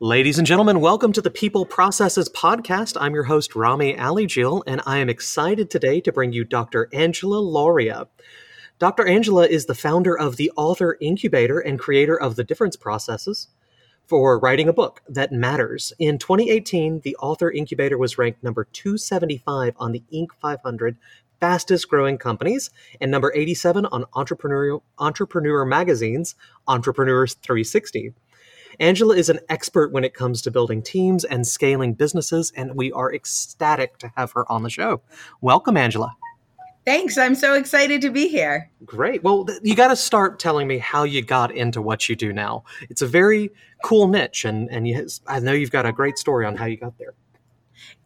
Ladies and gentlemen, welcome to the People Processes podcast. I'm your host, Rami Ali-Jil, and I am excited today to bring you Dr. Angela Lauria. Dr. Angela is the founder of the Author Incubator and creator of the Difference Processes for writing a book that matters. In 2018, the Author Incubator was ranked number 275 on the Inc. 500 fastest growing companies and number 87 on entrepreneur magazine's Entrepreneur 360. Angela is an expert when it comes to building teams and scaling businesses, and we are ecstatic to have her on the show. Welcome, Angela. Thanks. I'm so excited to be here. Great. Well, you got to start telling me how you got into what you do now. It's a very cool niche, and I know you've got a great story on how you got there.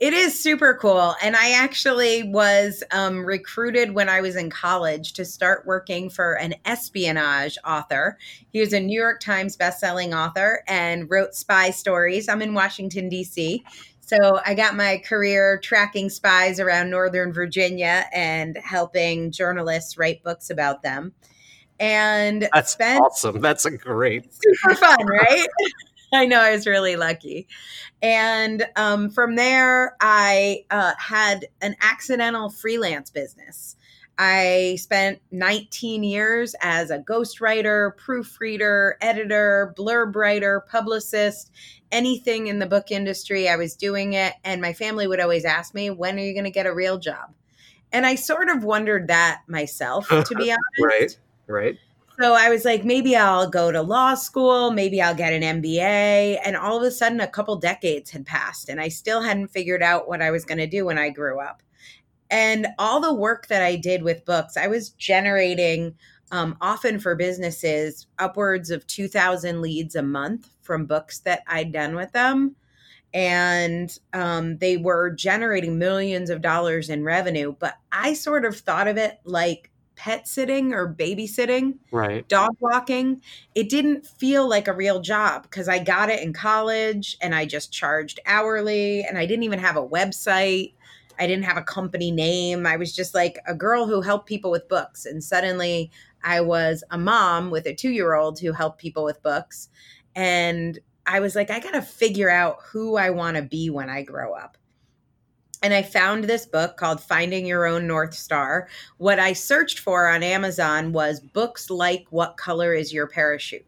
It is super cool. And I actually was recruited when I was in college to start working for an espionage author. He was a New York Times bestselling author and wrote spy stories. I'm in Washington, D.C., so I got my career tracking spies around Northern Virginia and helping journalists write books about them. And that's awesome. That's a great. Super fun, right? I know, I was really lucky. And from there, I had an accidental freelance business. I spent 19 years as a ghostwriter, proofreader, editor, blurb writer, publicist, anything in the book industry. I was doing it. And my family would always ask me, when are you going to get a real job? And I sort of wondered that myself, to be honest. Right. So I was like, maybe I'll go to law school, maybe I'll get an MBA. And all of a sudden, a couple decades had passed and I still hadn't figured out what I was going to do when I grew up. And all the work that I did with books, I was generating often for businesses upwards of 2,000 leads a month from books that I'd done with them. And they were generating millions of dollars in revenue. But I sort of thought of it like pet sitting or babysitting, right? Dog walking. It didn't feel like a real job because I got it in college and I just charged hourly and I didn't even have a website. I didn't have a company name. I was just like a girl who helped people with books. And suddenly I was a mom with a 2-year-old who helped people with books. And I was like, I got to figure out who I want to be when I grow up. And I found this book called Finding Your Own North Star. What I searched for on Amazon was books like What Color Is Your Parachute?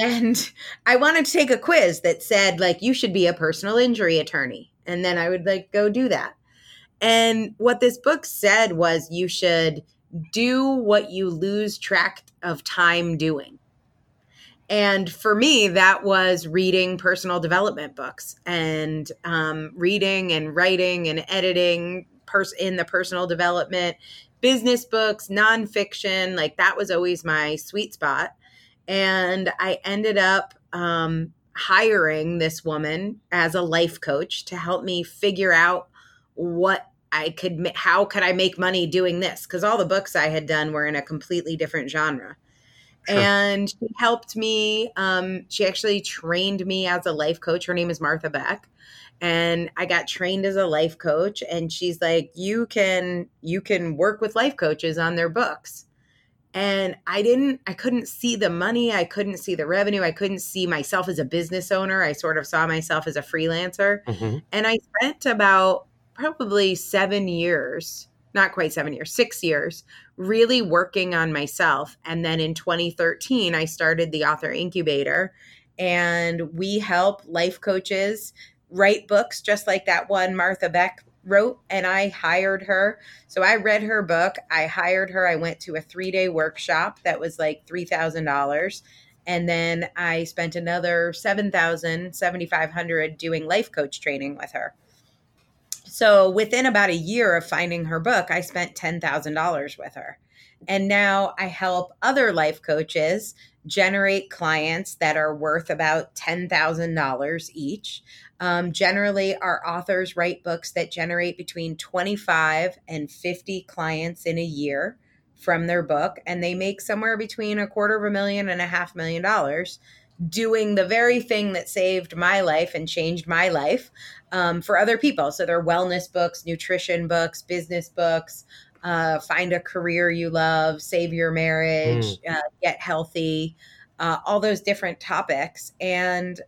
And I wanted to take a quiz that said, like, you should be a personal injury attorney. And then I would like go do that. And what this book said was you should do what you lose track of time doing. And for me, that was reading personal development books and reading and writing and editing in the personal development, business books, nonfiction. Like that was always my sweet spot. And I ended up hiring this woman as a life coach to help me figure out what I could, how could I make money doing this? Because all the books I had done were in a completely different genre. Sure. And she helped me. She actually trained me as a life coach. Her name is Martha Beck. And I got trained as a life coach. And she's like, you can work with life coaches on their books. And I couldn't see the money. I couldn't see the revenue. I couldn't see myself as a business owner. I sort of saw myself as a freelancer. Mm-hmm. And I spent about probably 6 years, really working on myself. And then in 2013, I started the Author Incubator. And we help life coaches write books just like that one Martha Beck wrote, and I hired her. So I read her book. I hired her. I went to a 3-day workshop that was like $3,000. And then I spent another $7,500 doing life coach training with her. So within about a year of finding her book, I spent $10,000 with her. And now I help other life coaches generate clients that are worth about $10,000 each. Generally, our authors write books that generate between 25 and 50 clients in a year from their book, and they make somewhere between $250,000 and $500,000 doing the very thing that saved my life and changed my life for other people. So they're wellness books, nutrition books, business books, find a career you love, save your marriage, get healthy. all those different topics. And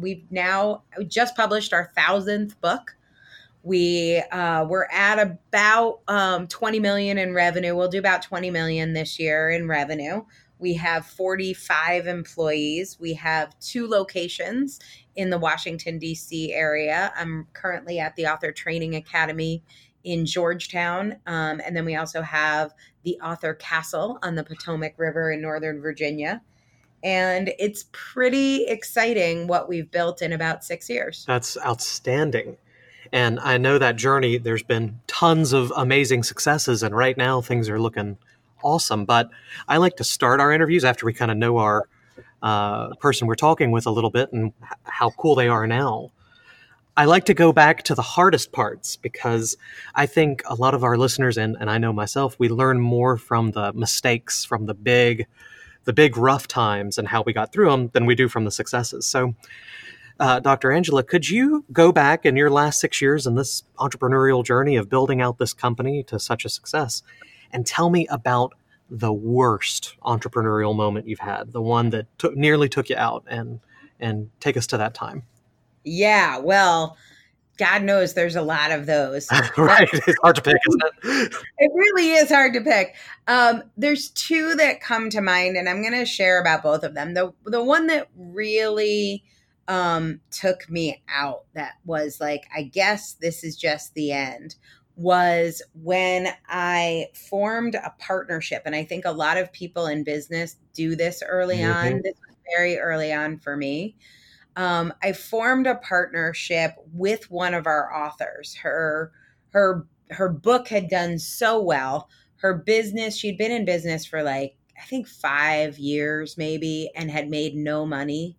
we've now just published our 1,000th book. We're at about 20 million in revenue. We'll do about 20 million this year in revenue. We have 45 employees. We have 2 locations in the Washington, D.C. area. I'm currently at the Author Training Academy in Georgetown. And then we also have the Author Castle on the Potomac River in Northern Virginia. And it's pretty exciting what we've built in about 6 years. That's outstanding. And I know that journey, there's been tons of amazing successes. And right now things are looking awesome. But I like to start our interviews after we kind of know our person we're talking with a little bit and how cool they are now. I like to go back to the hardest parts because I think a lot of our listeners, and I know myself, we learn more from the mistakes, from the big rough times and how we got through them than we do from the successes. So, Dr. Angela, could you go back in your last 6 years in this entrepreneurial journey of building out this company to such a success and tell me about the worst entrepreneurial moment you've had, the one that nearly took you out, and take us to that time? Yeah, well, God knows there's a lot of those. Right. It's hard to pick, isn't it? It really is hard to pick. There's 2 that come to mind, and I'm going to share about both of them. The one that really took me out, that was like, I guess this is just the end, was when I formed a partnership. And I think a lot of people in business do this early on. This was very early on for me. I formed a partnership with one of our authors. Her book had done so well. Her business, she'd been in business for like, I think 5 years maybe, and had made no money.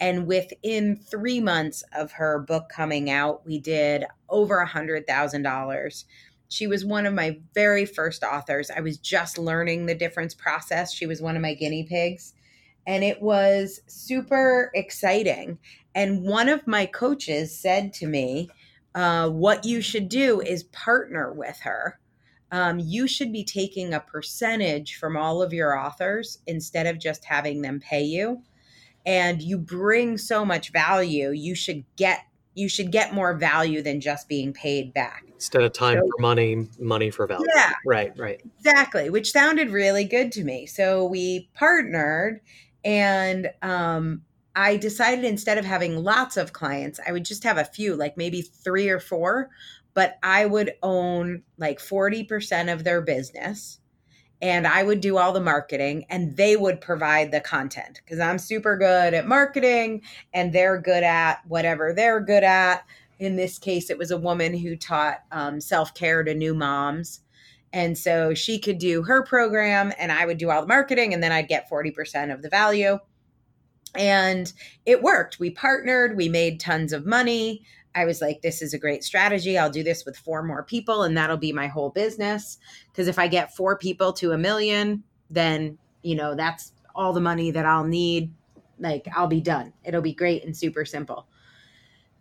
And within 3 months of her book coming out, we did over $100,000. She was one of my very first authors. I was just learning the difference process. She was one of my guinea pigs. And it was super exciting. And one of my coaches said to me, what you should do is partner with her. You should be taking a percentage from all of your authors instead of just having them pay you. And you bring so much value. You should get more value than just being paid back. Instead of time for money, money for value. Yeah. Right. Exactly, which sounded really good to me. So we partnered, and I decided instead of having lots of clients, I would just have a few, like maybe 3 or 4, but I would own like 40% of their business. And I would do all the marketing, and they would provide the content because I'm super good at marketing and they're good at whatever they're good at. In this case, it was a woman who taught self-care to new moms. And so she could do her program and I would do all the marketing, and then I'd get 40% of the value. And it worked. We partnered. We made tons of money. I was like, this is a great strategy. I'll do this with 4 more people, and that'll be my whole business. Because if I get 4 people to 1 million, then, that's all the money that I'll need. Like, I'll be done. It'll be great and super simple.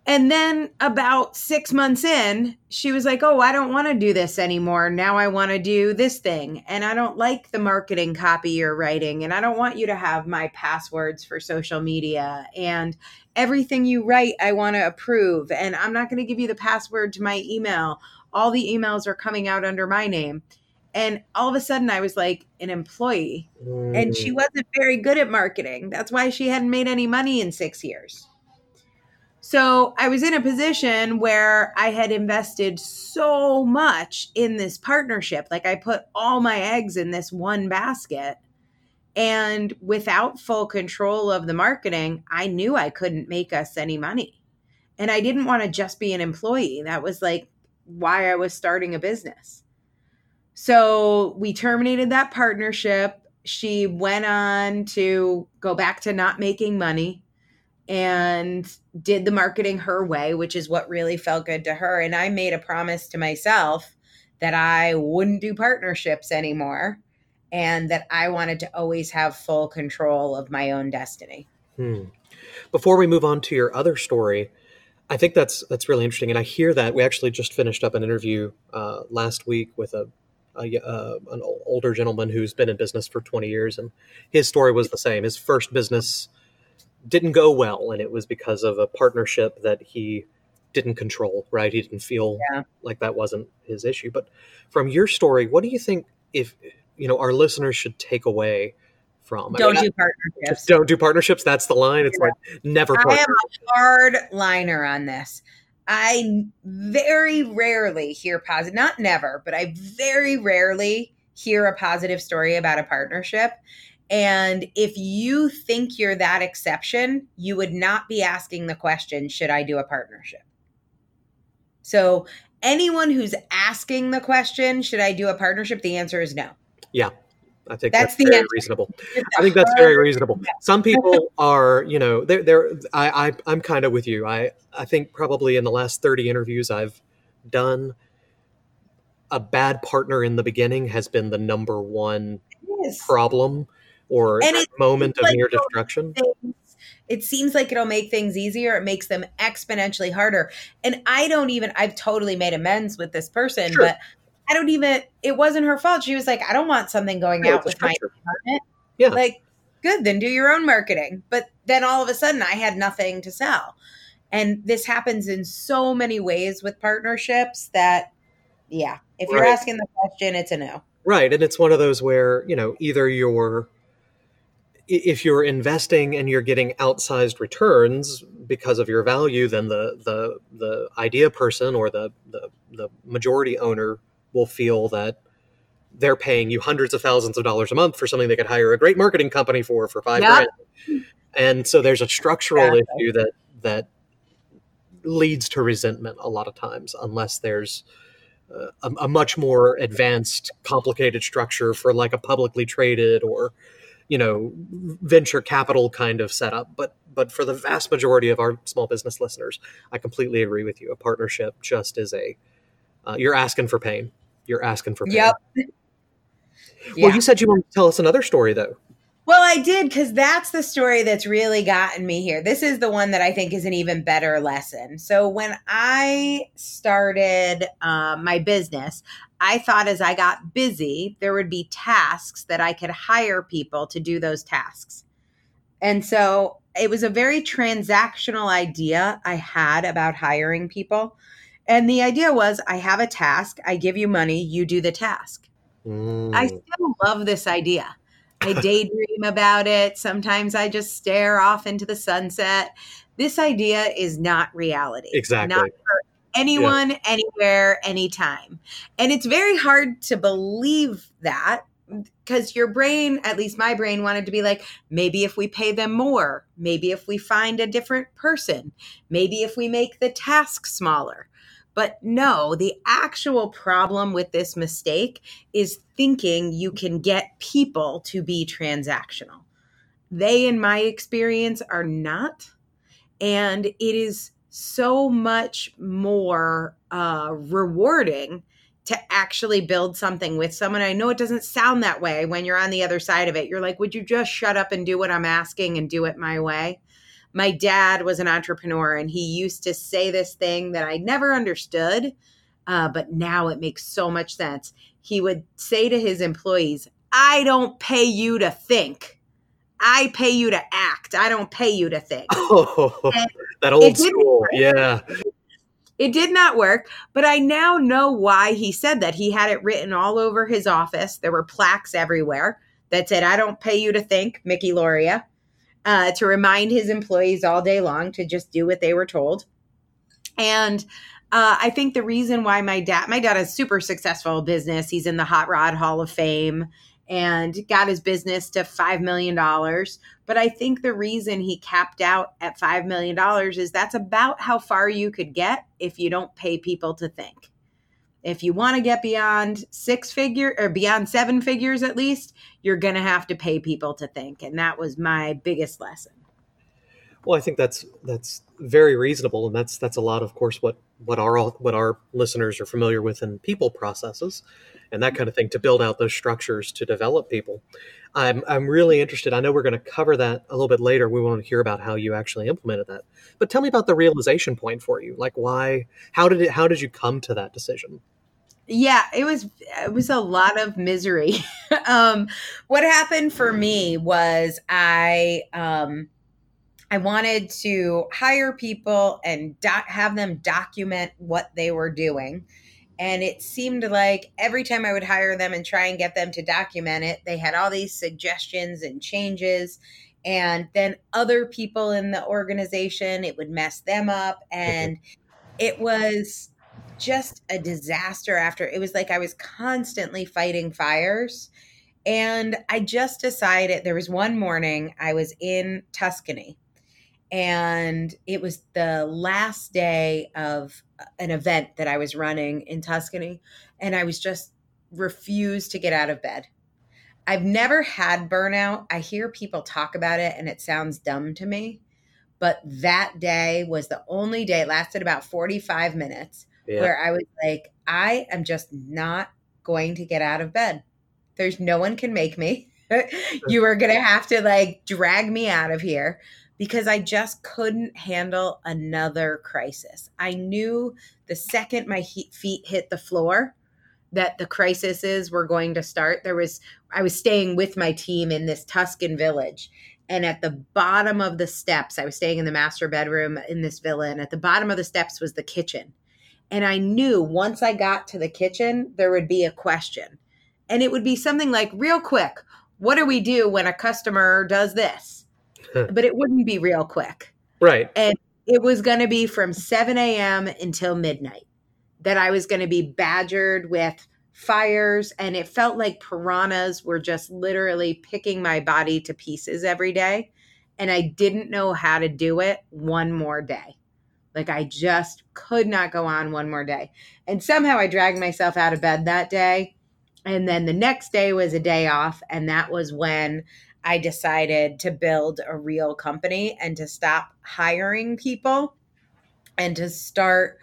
And then about 6 months in, she was like, oh, I don't want to do this anymore. Now I want to do this thing. And I don't like the marketing copy you're writing. And I don't want you to have my passwords for social media. And everything you write, I want to approve. And I'm not going to give you the password to my email. All the emails are coming out under my name. And all of a sudden I was like an employee. And she wasn't very good at marketing. That's why she hadn't made any money in 6 years. So I was in a position where I had invested so much in this partnership. Like, I put all my eggs in this one basket, and without full control of the marketing, I knew I couldn't make us any money. And I didn't want to just be an employee. That was like why I was starting a business. So we terminated that partnership. She went on to go back to not making money and did the marketing her way, which is what really felt good to her. And I made a promise to myself that I wouldn't do partnerships anymore and that I wanted to always have full control of my own destiny. Before we move on to your other story, I think that's really interesting. And I hear that. We actually just finished up an interview last week with a an older gentleman who's been in business for 20 years, and his story was the same. His first business didn't go well, and it was because of a partnership that he didn't control, right? He didn't feel like that wasn't his issue. But from your story, what do you think, if you know, our listeners should take away from? Do partnerships. Don't do partnerships. That's the line. It's like never partner. I am a hard liner on this. I very rarely hear positive, not never, but I very rarely hear a positive story about a partnership. And if you think you're that exception, you would not be asking the question, should I do a partnership? So anyone who's asking the question, should I do a partnership? The answer is no. Yeah. I think that's very reasonable. I think that's very reasonable. Some people are, you know, I'm kind of with you. I think probably in the last 30 interviews I've done, a bad partner in the beginning has been the number one problem or moment of near destruction. It seems like it'll make things easier. It makes them exponentially harder. And I've totally made amends with this person, sure. But it wasn't her fault. She was like, I don't want something going out with my department. Yeah. Like, good, then do your own marketing. But then all of a sudden I had nothing to sell. And this happens in so many ways with partnerships that, if you're asking the question, it's a no. Right. And it's one of those where, you know, either if you're investing and you're getting outsized returns because of your value, then the idea person or the majority owner will feel that they're paying you hundreds of thousands of dollars a month for something they could hire a great marketing company for $5,000. And so there's a structural issue that leads to resentment a lot of times, unless there's a much more advanced, complicated structure for like a publicly traded or, you know, venture capital kind of setup. But for the vast majority of our small business listeners, I completely agree with you. A partnership just is you're asking for pain. You're asking for pain. Yep. Well, you said you wanted to tell us another story, though. Well, I did, because that's the story that's really gotten me here. This is the one that I think is an even better lesson. So when I started my business, I thought as I got busy, there would be tasks that I could hire people to do those tasks. And so it was a very transactional idea I had about hiring people. And the idea was, I have a task, I give you money, you do the task. I still love this idea. I daydream about it. Sometimes I just stare off into the sunset. This idea is not reality. Exactly. Not for anyone, anywhere, anytime. And it's very hard to believe that, because your brain, at least my brain, wanted to be like, maybe if we pay them more, maybe if we find a different person, maybe if we make the task smaller. But no, the actual problem with this mistake is thinking you can get people to be transactional. They, in my experience, are not. And it is so much more rewarding to actually build something with someone. I know it doesn't sound that way when you're on the other side of it. You're like, would you just shut up and do what I'm asking and do it my way? My dad was an entrepreneur, and he used to say this thing that I never understood, but now it makes so much sense. He would say to his employees, I don't pay you to think. I pay you to act. I don't pay you to think. Oh, and that old school. Yeah. It did not work, but I now know why he said that. He had it written all over his office. There were plaques everywhere that said, I don't pay you to think, Mickey Lauria. To remind his employees all day long to just do what they were told. And I think the reason why my dad has super successful business. He's in the Hot Rod Hall of Fame and got his business to $5 million. But I think the reason he capped out at $5 million is that's about how far you could get if you don't pay people to think. If you want to get beyond seven figures, at least, you're going to have to pay people to think. And that was my biggest lesson. Well, I think that's very reasonable. And that's a lot, of course, what our listeners are familiar with in people processes and that kind of thing, to build out those structures to develop people. I'm really interested. I know we're going to cover that a little bit later. We want to hear about how you actually implemented that. But tell me about the realization point for you. Like, how did you come to that decision? Yeah, it was a lot of misery. What happened for me was I wanted to hire people and have them document what they were doing. And it seemed like every time I would hire them and try and get them to document it, they had all these suggestions and changes. And then other people in the organization, it would mess them up. And it was just a disaster after. It was like I was constantly fighting fires. And I just decided, there was one morning I was in Tuscany, and it was the last day of an event that I was running in Tuscany. And I was just refused to get out of bed. I've never had burnout. I hear people talk about it and it sounds dumb to me, but that day was the only day, it lasted about 45 minutes, where I was like, I am just not going to get out of bed. There's no one can make me. You are going to have to like drag me out of here, because I just couldn't handle another crisis. I knew the second my feet hit the floor that the crises were going to start. I was staying with my team in this Tuscan village. And at the bottom of the steps, I was staying in the master bedroom in this villa. And at the bottom of the steps was the kitchen. And I knew once I got to the kitchen, there would be a question. And it would be something like, real quick, what do we do when a customer does this? But it wouldn't be real quick. Right. And it was going to be from 7 a.m. until midnight, that I was going to be badgered with fires. And it felt like piranhas were just literally picking my body to pieces every day. And I didn't know how to do it one more day. Like I just could not go on one more day. And somehow I dragged myself out of bed that day. And then the next day was a day off. And that was when I decided to build a real company and to stop hiring people and to start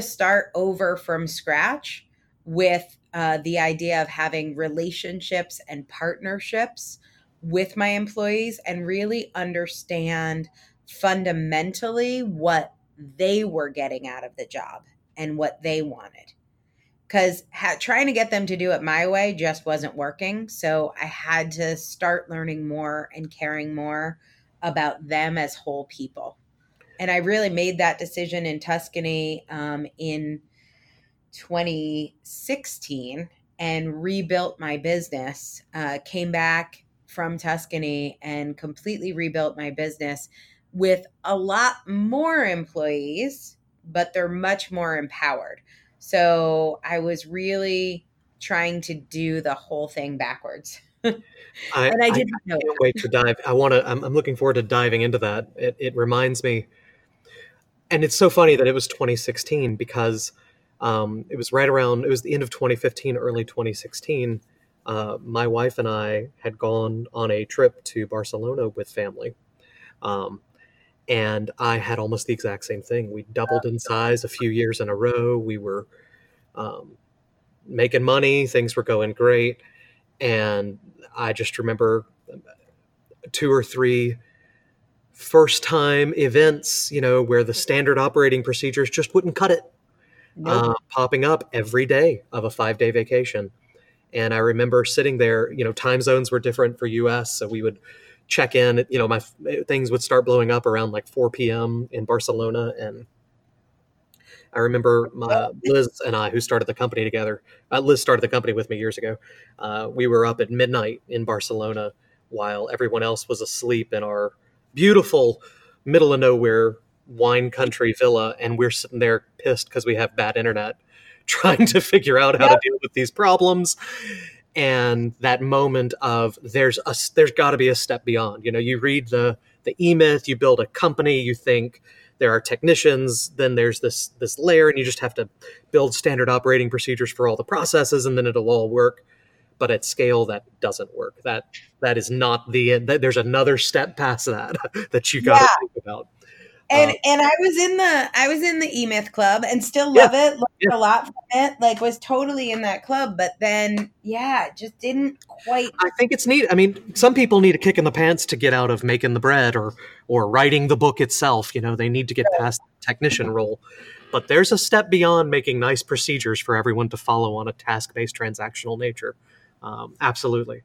start over from scratch with the idea of having relationships and partnerships with my employees and really understand fundamentally what they were getting out of the job and what they wanted. Because trying to get them to do it my way just wasn't working. So I had to start learning more and caring more about them as whole people. And I really made that decision in Tuscany in 2016 and rebuilt my business, came back from Tuscany and completely rebuilt my business with a lot more employees, but they're much more empowered. So I was really trying to do the whole thing backwards. And I didn't know. I can't wait to dive. I'm looking forward to diving into that. It reminds me. And it's so funny that it was 2016 because it was the end of 2015, early 2016. My wife and I had gone on a trip to Barcelona with family. And I had almost the exact same thing. We doubled in size a few years in a row. We were making money. Things were going great. And I just remember 2 or 3 first time events, where the standard operating procedures just wouldn't cut it, popping up every day of a 5-day vacation. And I remember sitting there, time zones were different for US. So we would check in, my things would start blowing up around like 4 PM in Barcelona. And I remember Liz and I, who started the company together. Liz started the company with me years ago. We were up at midnight in Barcelona while everyone else was asleep in our beautiful middle of nowhere wine country villa. And we're sitting there pissed because we have bad internet, trying to figure out how to deal with these problems. And that moment of there's got to be a step beyond. You read the E-Myth, you build a company, you think, there are technicians, then there's this layer, and you just have to build standard operating procedures for all the processes, and then it'll all work. But at scale, that doesn't work. That is not the end. There's another step past that you got to think about. And I was in the E-Myth club and still love it, learned a lot from it. Like was totally in that club, but then it just didn't quite. I think it's neat. I mean, some people need a kick in the pants to get out of making the bread or writing the book itself. They need to get past the technician role. But there's a step beyond making nice procedures for everyone to follow on a task-based transactional nature. Absolutely.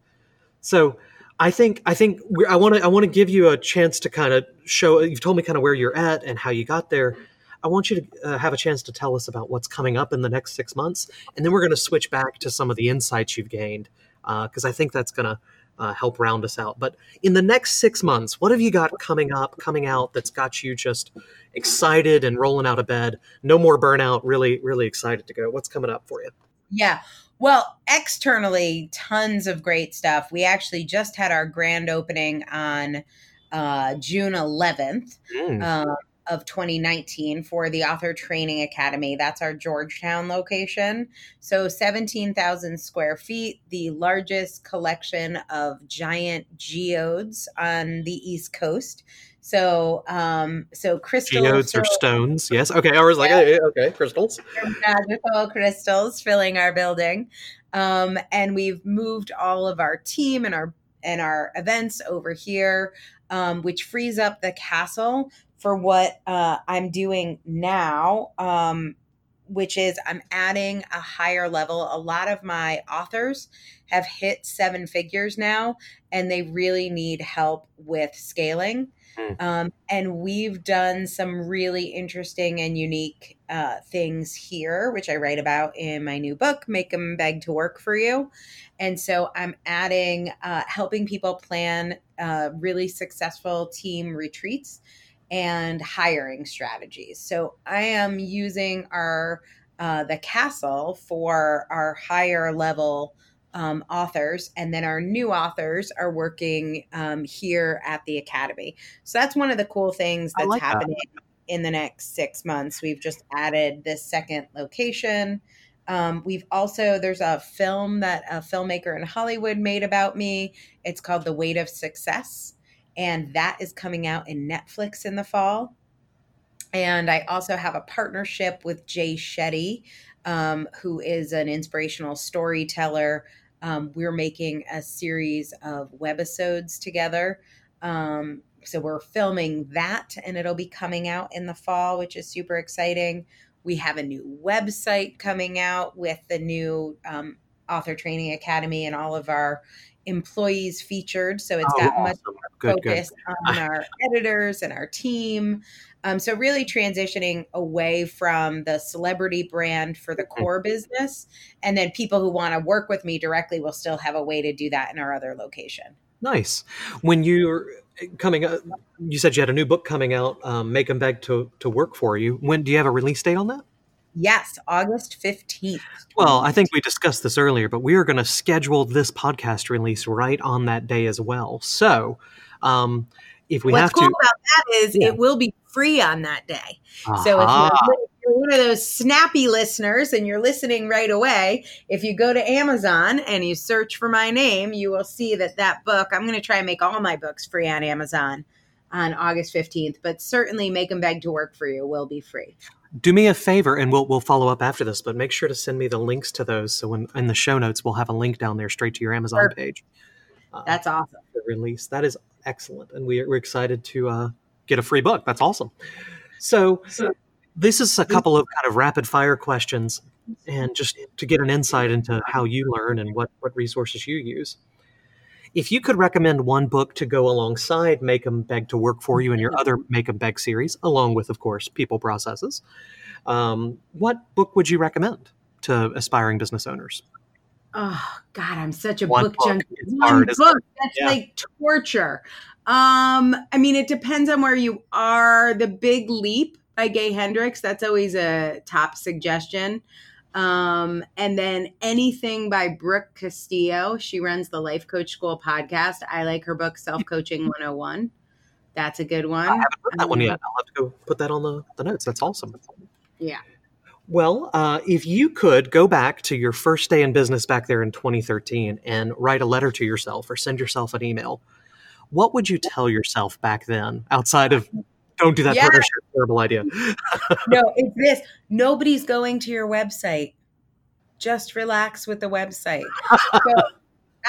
So I think I want to give you a chance to kind of show. You've told me kind of where you're at and how you got there. I want you to have a chance to tell us about what's coming up in the next 6 months, and then we're going to switch back to some of the insights you've gained, because I think that's going to help round us out. But in the next 6 months, what have you got coming out that's got you just excited and rolling out of bed? No more burnout, really, really excited to go. What's coming up for you? Yeah. Well, externally, tons of great stuff. We actually just had our grand opening on June 11th. Of 2019 for the Author Training Academy. That's our Georgetown location. So 17,000 square feet, the largest collection of giant geodes on the East Coast. So, crystals. Geodes are stones. Yes. Okay. I was like, yeah. Okay. Crystals. Magical crystals filling our building. And we've moved all of our team and our events over here, which frees up the castle for what I'm doing now, which is I'm adding a higher level. A lot of my authors have hit 7 figures now, and they really need help with scaling. And we've done some really interesting and unique things here, which I write about in my new book, Make Them Beg to Work for You. And so I'm adding, helping people plan really successful team retreats and hiring strategies. So I am using our the castle for our higher level authors, and then our new authors are working here at the academy. So that's one of the cool things that's happening in the next 6 months. We've just added this second location. We've also, there's a film that a filmmaker in Hollywood made about me. It's called The Weight of Success. And that is coming out in Netflix in the fall. And I also have a partnership with Jay Shetty, who is an inspirational storyteller. We're making a series of webisodes together. So we're filming that, and it'll be coming out in the fall, which is super exciting. We have a new website coming out with the new Author Training Academy and all of our employees featured. So it's got much more focus on our editors and our team. So really transitioning away from the celebrity brand for the core business. And then people who want to work with me directly will still have a way to do that in our other location. Nice. When you're coming up, you said you had a new book coming out, Make Them Beg to Work for You. When do you have a release date on that? Yes, August 15th. Well, I think we discussed this earlier, but we are going to schedule this podcast release right on that day as well. So if we what's cool about that is it will be free on that day. So if you're one of those snappy listeners and you're listening right away, if you go to Amazon and you search for my name, you will see that book, I'm going to try and make all my books free on Amazon on August 15th, but certainly Make Them Beg to Work for You will be free. Do me a favor, and we'll follow up after this, but make sure to send me the links to those. So in the show notes, we'll have a link down there straight to your Amazon page. That's awesome. The release. That is excellent. And we're excited to get a free book. That's awesome. So this is a couple of kind of rapid fire questions, and just to get an insight into how you learn and what resources you use. If you could recommend one book to go alongside Make Them Beg to Work for You and your other Make Them Beg series, along with, of course, People Processes, what book would you recommend to aspiring business owners? Oh, God, I'm such a book junkie. That's like torture. I mean, it depends on where you are. The Big Leap by Gay Hendricks, that's always a top suggestion. And then anything by Brooke Castillo. She runs the Life Coach School podcast. I like her book, Self-Coaching 101. That's a good one. I haven't read that one yet. I'll have to go put that on the notes. That's awesome. Yeah. Well, if you could go back to your first day in business back there in 2013 and write a letter to yourself or send yourself an email, what would you tell yourself back then outside of don't do that partnership. Terrible idea. No, it's this. Nobody's going to your website. Just relax with the website. So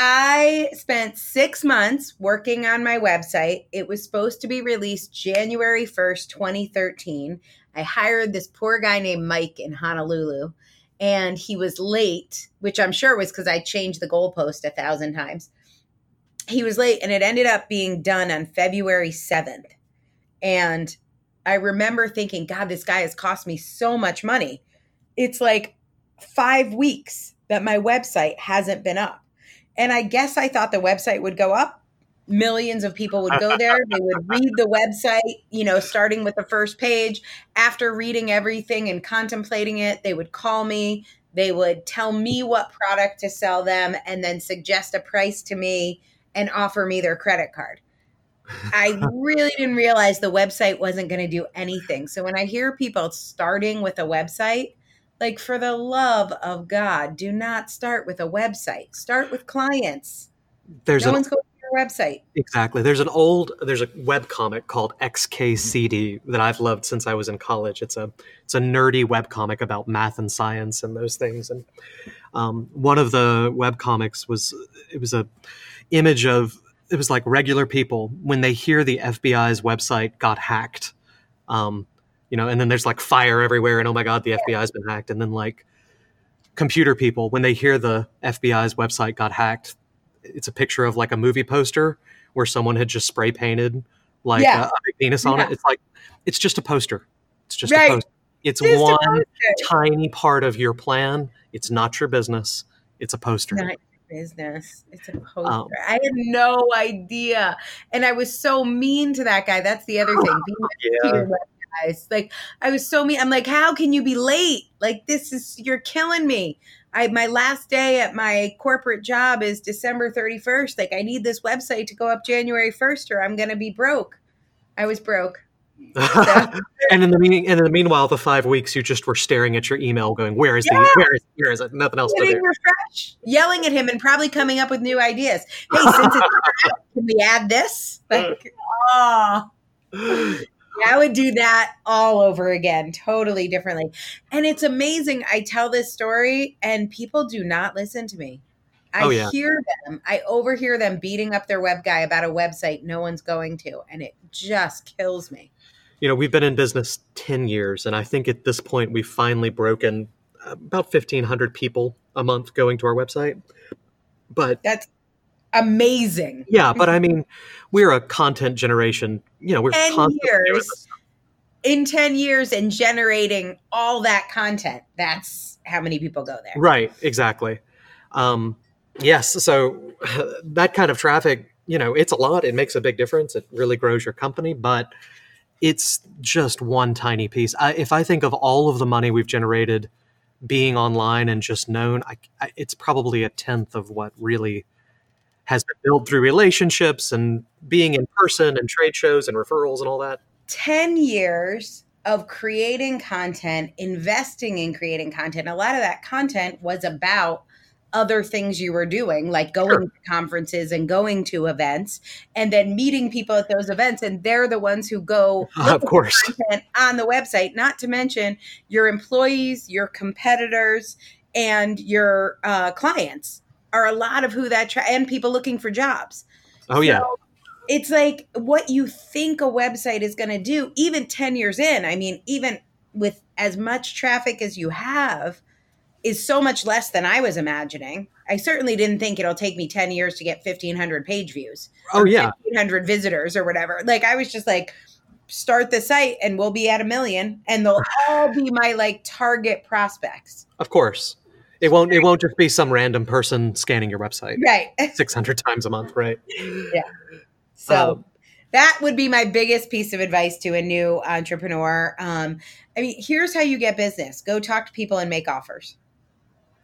I spent 6 months working on my website. It was supposed to be released January 1st, 2013. I hired this poor guy named Mike in Honolulu, and he was late, which I'm sure was because I changed the goalpost 1,000 times. He was late, and it ended up being done on February 7th. And I remember thinking, God, this guy has cost me so much money. It's like 5 weeks that my website hasn't been up. And I guess I thought the website would go up. Millions of people would go there. They would read the website, you know, starting with the first page. After reading everything and contemplating it, they would call me. They would tell me what product to sell them and then suggest a price to me and offer me their credit card. I really didn't realize the website wasn't going to do anything. So when I hear people starting with a website, like, for the love of God, do not start with a website. Start with clients. No one's going to your website. Exactly. There's a webcomic called XKCD that I've loved since I was in college. It's a nerdy webcomic about math and science and those things. And one of the webcomics was like regular people when they hear the FBI's website got hacked. You know, and then there's like fire everywhere and, oh my God, the FBI's been hacked. And then like computer people, when they hear the FBI's website got hacked, it's a picture of like a movie poster where someone had just spray painted like a big penis on it. It's like, it's just a poster. It's just a poster. It's just one tiny part of your plan. It's not your business. It's a poster. It's a poster. I had no idea. And I was so mean to that guy. That's the other thing. Like, I was so mean. I'm like, how can you be late? Like, you're killing me. My last day at my corporate job is December 31st. Like, I need this website to go up January 1st or I'm going to be broke. I was broke. So. And in the meanwhile, the 5 weeks you just were staring at your email going, where is it? Nothing else to do. Refresh, yelling at him and probably coming up with new ideas. Hey, since it's can we add this? Like, I would do that all over again, totally differently. And it's amazing. I tell this story and people do not listen to me. I hear them. I overhear them beating up their web guy about a website no one's going to. And it just kills me. You know, we've been in business 10 years. And I think at this point, we've finally broken about 1,500 people a month going to our website. But that's amazing. Yeah, but I mean, we're a content generation. You know, we're 10 years in 10 years and generating all that content. That's how many people go there. Right, exactly. Yes. So that kind of traffic, you know, it's a lot. It makes a big difference. It really grows your company, but it's just one tiny piece. If I think of all of the money we've generated being online and just known, it's probably 1/10 of what really has been built through relationships and being in person and trade shows and referrals and all that. 10 years of creating content, investing in creating content. A lot of that content was about other things you were doing, like going to conferences and going to events and then meeting people at those events. And they're the ones who go of course on the website, not to mention your employees, your competitors, and your clients are a lot of who that and people looking for jobs. It's like what you think a website is going to do, even 10 years in. I mean, even with as much traffic as you have, is so much less than I was imagining. I certainly didn't think it'll take me 10 years to get 1,500 page views. 1,500 visitors or whatever. Like, I was just like, start the site and we'll be at 1 million and they'll all be my like target prospects. Of course. It won't just be some random person scanning your website. Right. 600 times a month. Right. Yeah. So that would be my biggest piece of advice to a new entrepreneur. I mean, here's how you get business. Go talk to people and make offers.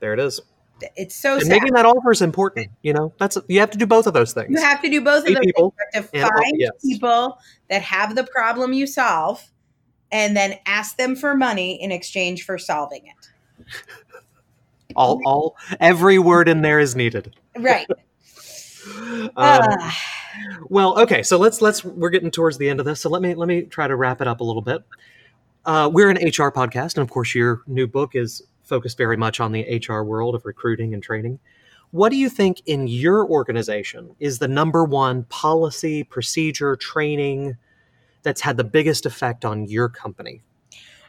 There it is. It's so sad. Making that offer is important. You know, you have to do both of those things. You have to do both of those things. You have to find people that have the problem you solve and then ask them for money in exchange for solving it. Every word in there is needed. Right. Well, okay. So we're getting towards the end of this. So let me try to wrap it up a little bit. We're an HR podcast. And of course your new book is focused very much on the HR world of recruiting and training. What do you think in your organization is the number one policy, procedure, training that's had the biggest effect on your company?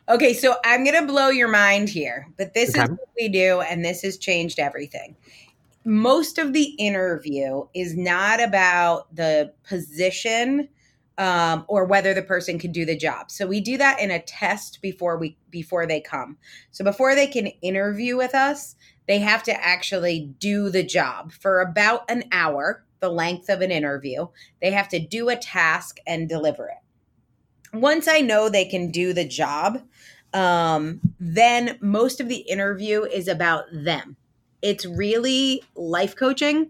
Okay, so I'm going to blow your mind here, but this is what we do, and this has changed everything. Most of the interview is not about the position or whether the person can do the job. So we do that in a test before they come. So before they can interview with us, they have to actually do the job for about an hour, the length of an interview. They have to do a task and deliver it. Once I know they can do the job, then most of the interview is about them. It's really life coaching.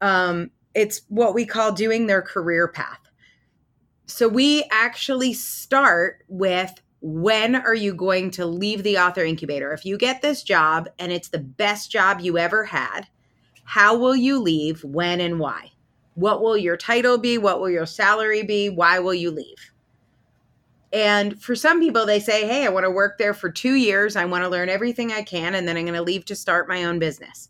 It's what we call doing their career path. So we actually start with, when are you going to leave the Author Incubator? If you get this job and it's the best job you ever had, how will you leave, when, and why? What will your title be? What will your salary be? Why will you leave? And for some people, they say, hey, I want to work there for 2 years. I want to learn everything I can, and then I'm going to leave to start my own business.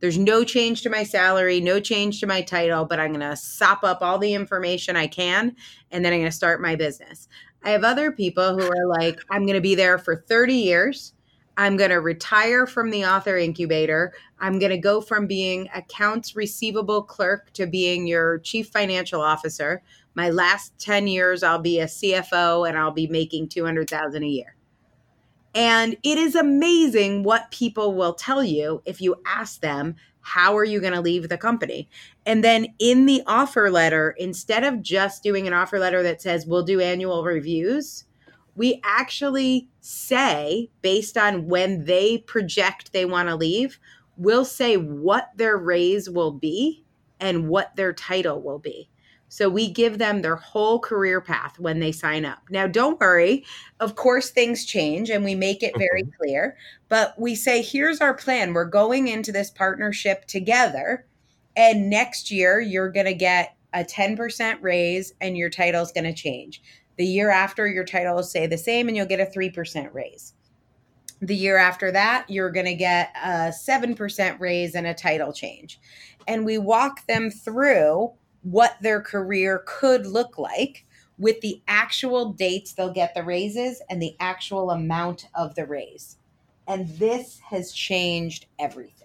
There's no change to my salary, no change to my title, but I'm going to sop up all the information I can, and then I'm going to start my business. I have other people who are like, I'm going to be there for 30 years. I'm going to retire from the Author Incubator. I'm going to go from being accounts receivable clerk to being your chief financial officer. My last 10 years, I'll be a CFO and I'll be making $200,000 a year. And it is amazing what people will tell you if you ask them, how are you going to leave the company? And then in the offer letter, instead of just doing an offer letter that says we'll do annual reviews, we actually say, based on when they project they want to leave, we'll say what their raise will be and what their title will be. So we give them their whole career path when they sign up. Now, don't worry. Of course, things change and we make it very clear. But we say, here's our plan. We're going into this partnership together. And next year, you're going to get a 10% raise and your title is going to change. The year after, your title will stay the same and you'll get a 3% raise. The year after that, you're going to get a 7% raise and a title change. And we walk them through what their career could look like with the actual dates they'll get the raises and the actual amount of the raise. And this has changed everything.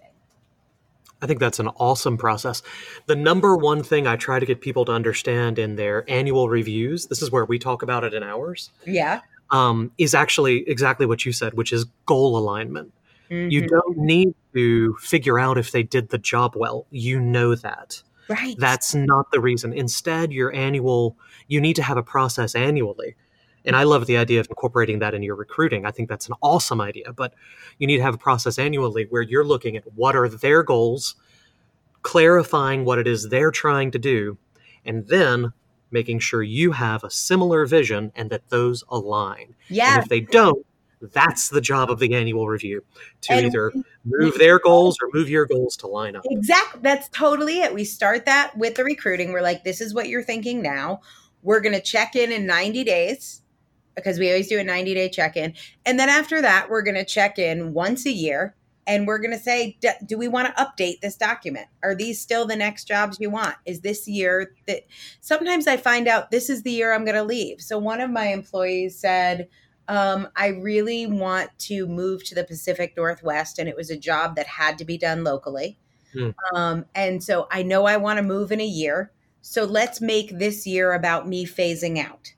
I think that's an awesome process. The number one thing I try to get people to understand in their annual reviews, this is where we talk about it in ours, is actually exactly what you said, which is goal alignment. Mm-hmm. You don't need to figure out if they did the job well. You know that. Right. That's not the reason. Instead, you need to have a process annually. And I love the idea of incorporating that in your recruiting. I think that's an awesome idea, but you need to have a process annually where you're looking at what are their goals, clarifying what it is they're trying to do, and then making sure you have a similar vision and that those align. Yeah. And if they don't, that's the job of the annual review, to either move their goals or move your goals to line up. Exactly. That's totally it. We start that with the recruiting. We're like, this is what you're thinking now. We're going to check in 90 days because we always do a 90-day check-in. And then after that, we're going to check in once a year and we're going to say, do we want to update this document? Are these still the next jobs you want? Is this year that sometimes I find out this is the year I'm going to leave. So one of my employees said, I really want to move to the Pacific Northwest, and it was a job that had to be done locally. And so I know I want to move in a year. So let's make this year about me phasing out.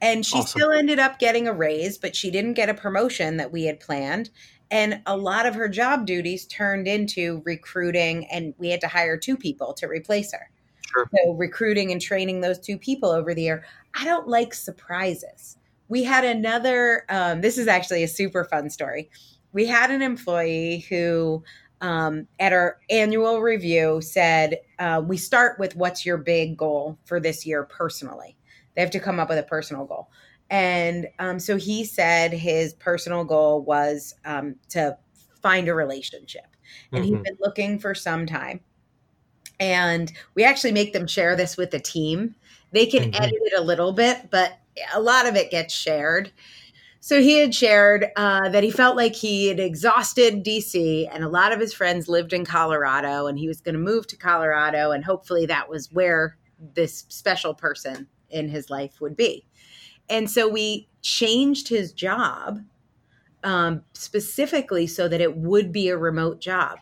And she still ended up getting a raise, but she didn't get a promotion that we had planned. And a lot of her job duties turned into recruiting, and we had to hire two people to replace her. Sure. So recruiting and training those two people over the year. I don't like surprises. We had another, this is actually a super fun story. We had an employee who at our annual review said, we start with what's your big goal for this year personally. They have to come up with a personal goal. And so he said his personal goal was to find a relationship. And he'd been looking for some time. And we actually make them share this with the team. They can edit it a little bit, but a lot of it gets shared. So he had shared that he felt like he had exhausted DC, and a lot of his friends lived in Colorado, and he was going to move to Colorado, and hopefully that was where this special person in his life would be. And so we changed his job specifically so that it would be a remote job.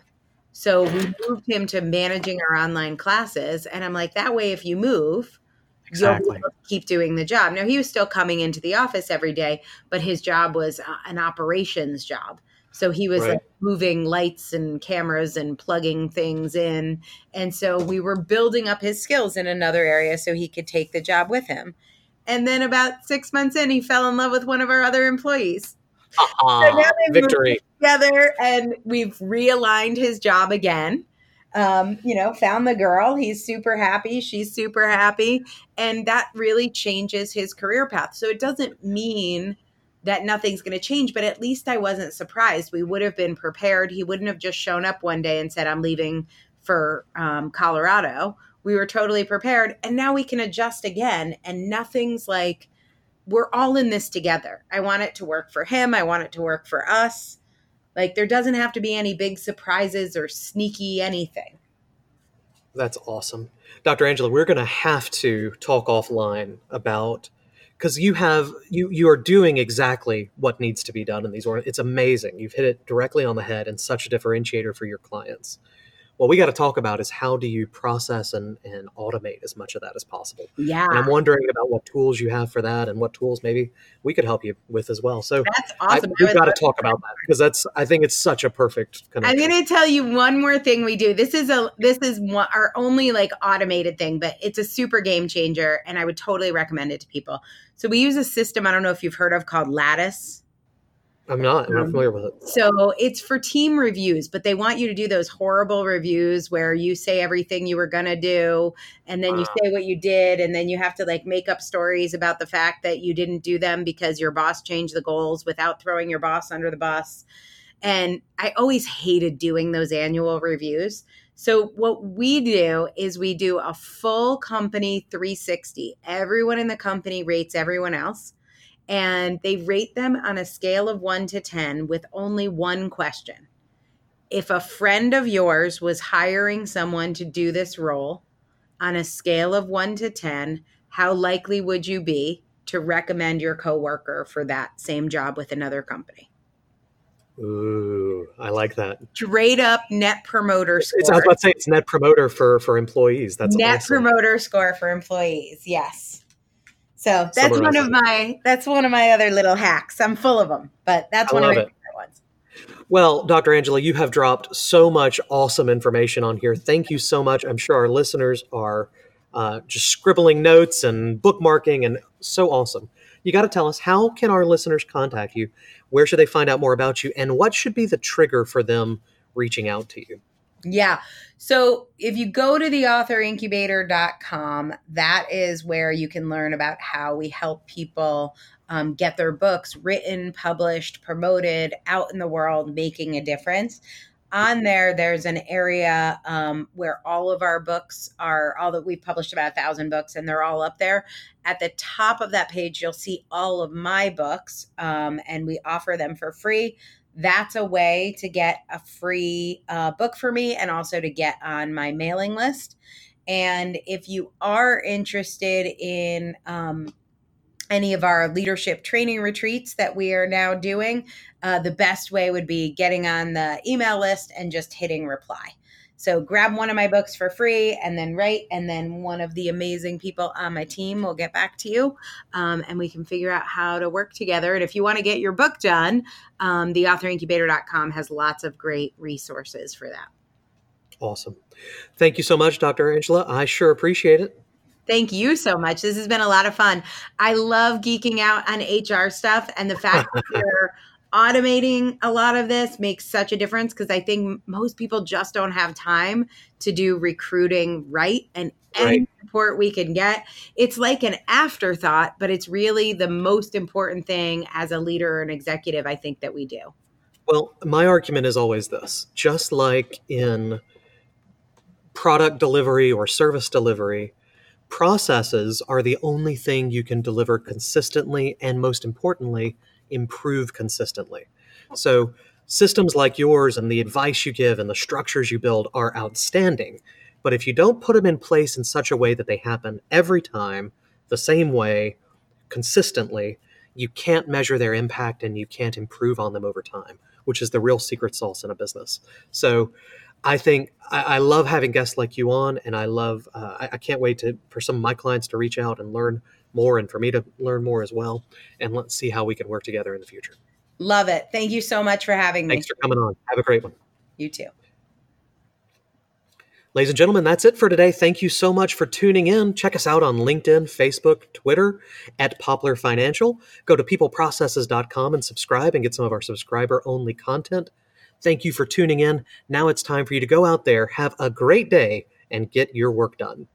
So we moved him to managing our online classes. And I'm like, that way, if you move, exactly, you'll keep doing the job. Now, he was still coming into the office every day, but his job was an operations job. So he was like moving lights and cameras and plugging things in. And so we were building up his skills in another area so he could take the job with him. And then about 6 months in, he fell in love with one of our other employees. So now they've moved together, and we've realigned his job again. You know, found the girl. He's super happy. She's super happy. And that really changes his career path. So it doesn't mean that nothing's going to change, but at least I wasn't surprised. We would have been prepared. He wouldn't have just shown up one day and said, I'm leaving for Colorado. We were totally prepared. And now we can adjust again. And nothing's like, we're all in this together. I want it to work for him. I want it to work for us. Like, there doesn't have to be any big surprises or sneaky anything. That's awesome. Dr. Angela, we're going to have to talk offline about, because you are doing exactly what needs to be done in these. It's amazing. You've hit it directly on the head and such a differentiator for your clients. What we got to talk about is how do you process and automate as much of that as possible. Yeah. And I'm wondering about what tools you have for that and what tools maybe we could help you with as well. So that's awesome. We've got to talk about that because I think it's such a perfect connection. I'm going to tell you one more thing we do. This is our only like automated thing, but it's a super game changer and I would totally recommend it to people. So we use a system, I don't know if you've heard of, called Lattice. I'm not familiar with it. So it's for team reviews, but they want you to do those horrible reviews where you say everything you were going to do, and then you say what you did, and then you have to like make up stories about the fact that you didn't do them because your boss changed the goals without throwing your boss under the bus. And I always hated doing those annual reviews. So what we do is we do a full company 360. Everyone in the company rates everyone else. And they rate them on a scale of 1 to 10 with only one question. If a friend of yours was hiring someone to do this role on a scale of 1 to 10, how likely would you be to recommend your coworker for that same job with another company? Ooh, I like that. Straight up net promoter score. I was about to say it's net promoter for employees. That's net awesome. Promoter score for employees. Yes. So that's one of my other little hacks. I'm full of them, but that's one of my favorite ones. Well, Dr. Angela, you have dropped so much awesome information on here. Thank you so much. I'm sure our listeners are just scribbling notes and bookmarking, and so awesome. You got to tell us, how can our listeners contact you? Where should they find out more about you? And what should be the trigger for them reaching out to you? Yeah. So if you go to theauthorincubator.com, that is where you can learn about how we help people get their books written, published, promoted, out in the world, making a difference. On there, there's an area where all of our books are, all that we've published about 1,000 books, and they're all up there. At the top of that page, you'll see all of my books, and we offer them for free. That's a way to get a free book for me and also to get on my mailing list. And if you are interested in any of our leadership training retreats that we are now doing, the best way would be getting on the email list and just hitting reply. So grab one of my books for free and then write, and then one of the amazing people on my team will get back to you, and we can figure out how to work together. And if you want to get your book done, theauthorincubator.com has lots of great resources for that. Awesome. Thank you so much, Dr. Angela. I sure appreciate it. Thank you so much. This has been a lot of fun. I love geeking out on HR stuff, and the fact that you're automating a lot of this makes such a difference, because I think most people just don't have time to do recruiting right. And any support we can get, it's like an afterthought, but it's really the most important thing as a leader and executive, I think, that we do. Well, my argument is always this, just like in product delivery or service delivery, processes are the only thing you can deliver consistently and, most importantly, improve consistently. So systems like yours and the advice you give and the structures you build are outstanding. But if you don't put them in place in such a way that they happen every time, the same way, consistently, you can't measure their impact and you can't improve on them over time, which is the real secret sauce in a business. So I think I love having guests like you on, and I love, I can't wait for some of my clients to reach out and learn more, and for me to learn more as well. And let's see how we can work together in the future. Love it. Thank you so much for having me. Thanks for coming on. Have a great one. You too. Ladies and gentlemen, that's it for today. Thank you so much for tuning in. Check us out on LinkedIn, Facebook, Twitter, at Poplar Financial. Go to peopleprocesses.com and subscribe and get some of our subscriber-only content. Thank you for tuning in. Now it's time for you to go out there, have a great day, and get your work done.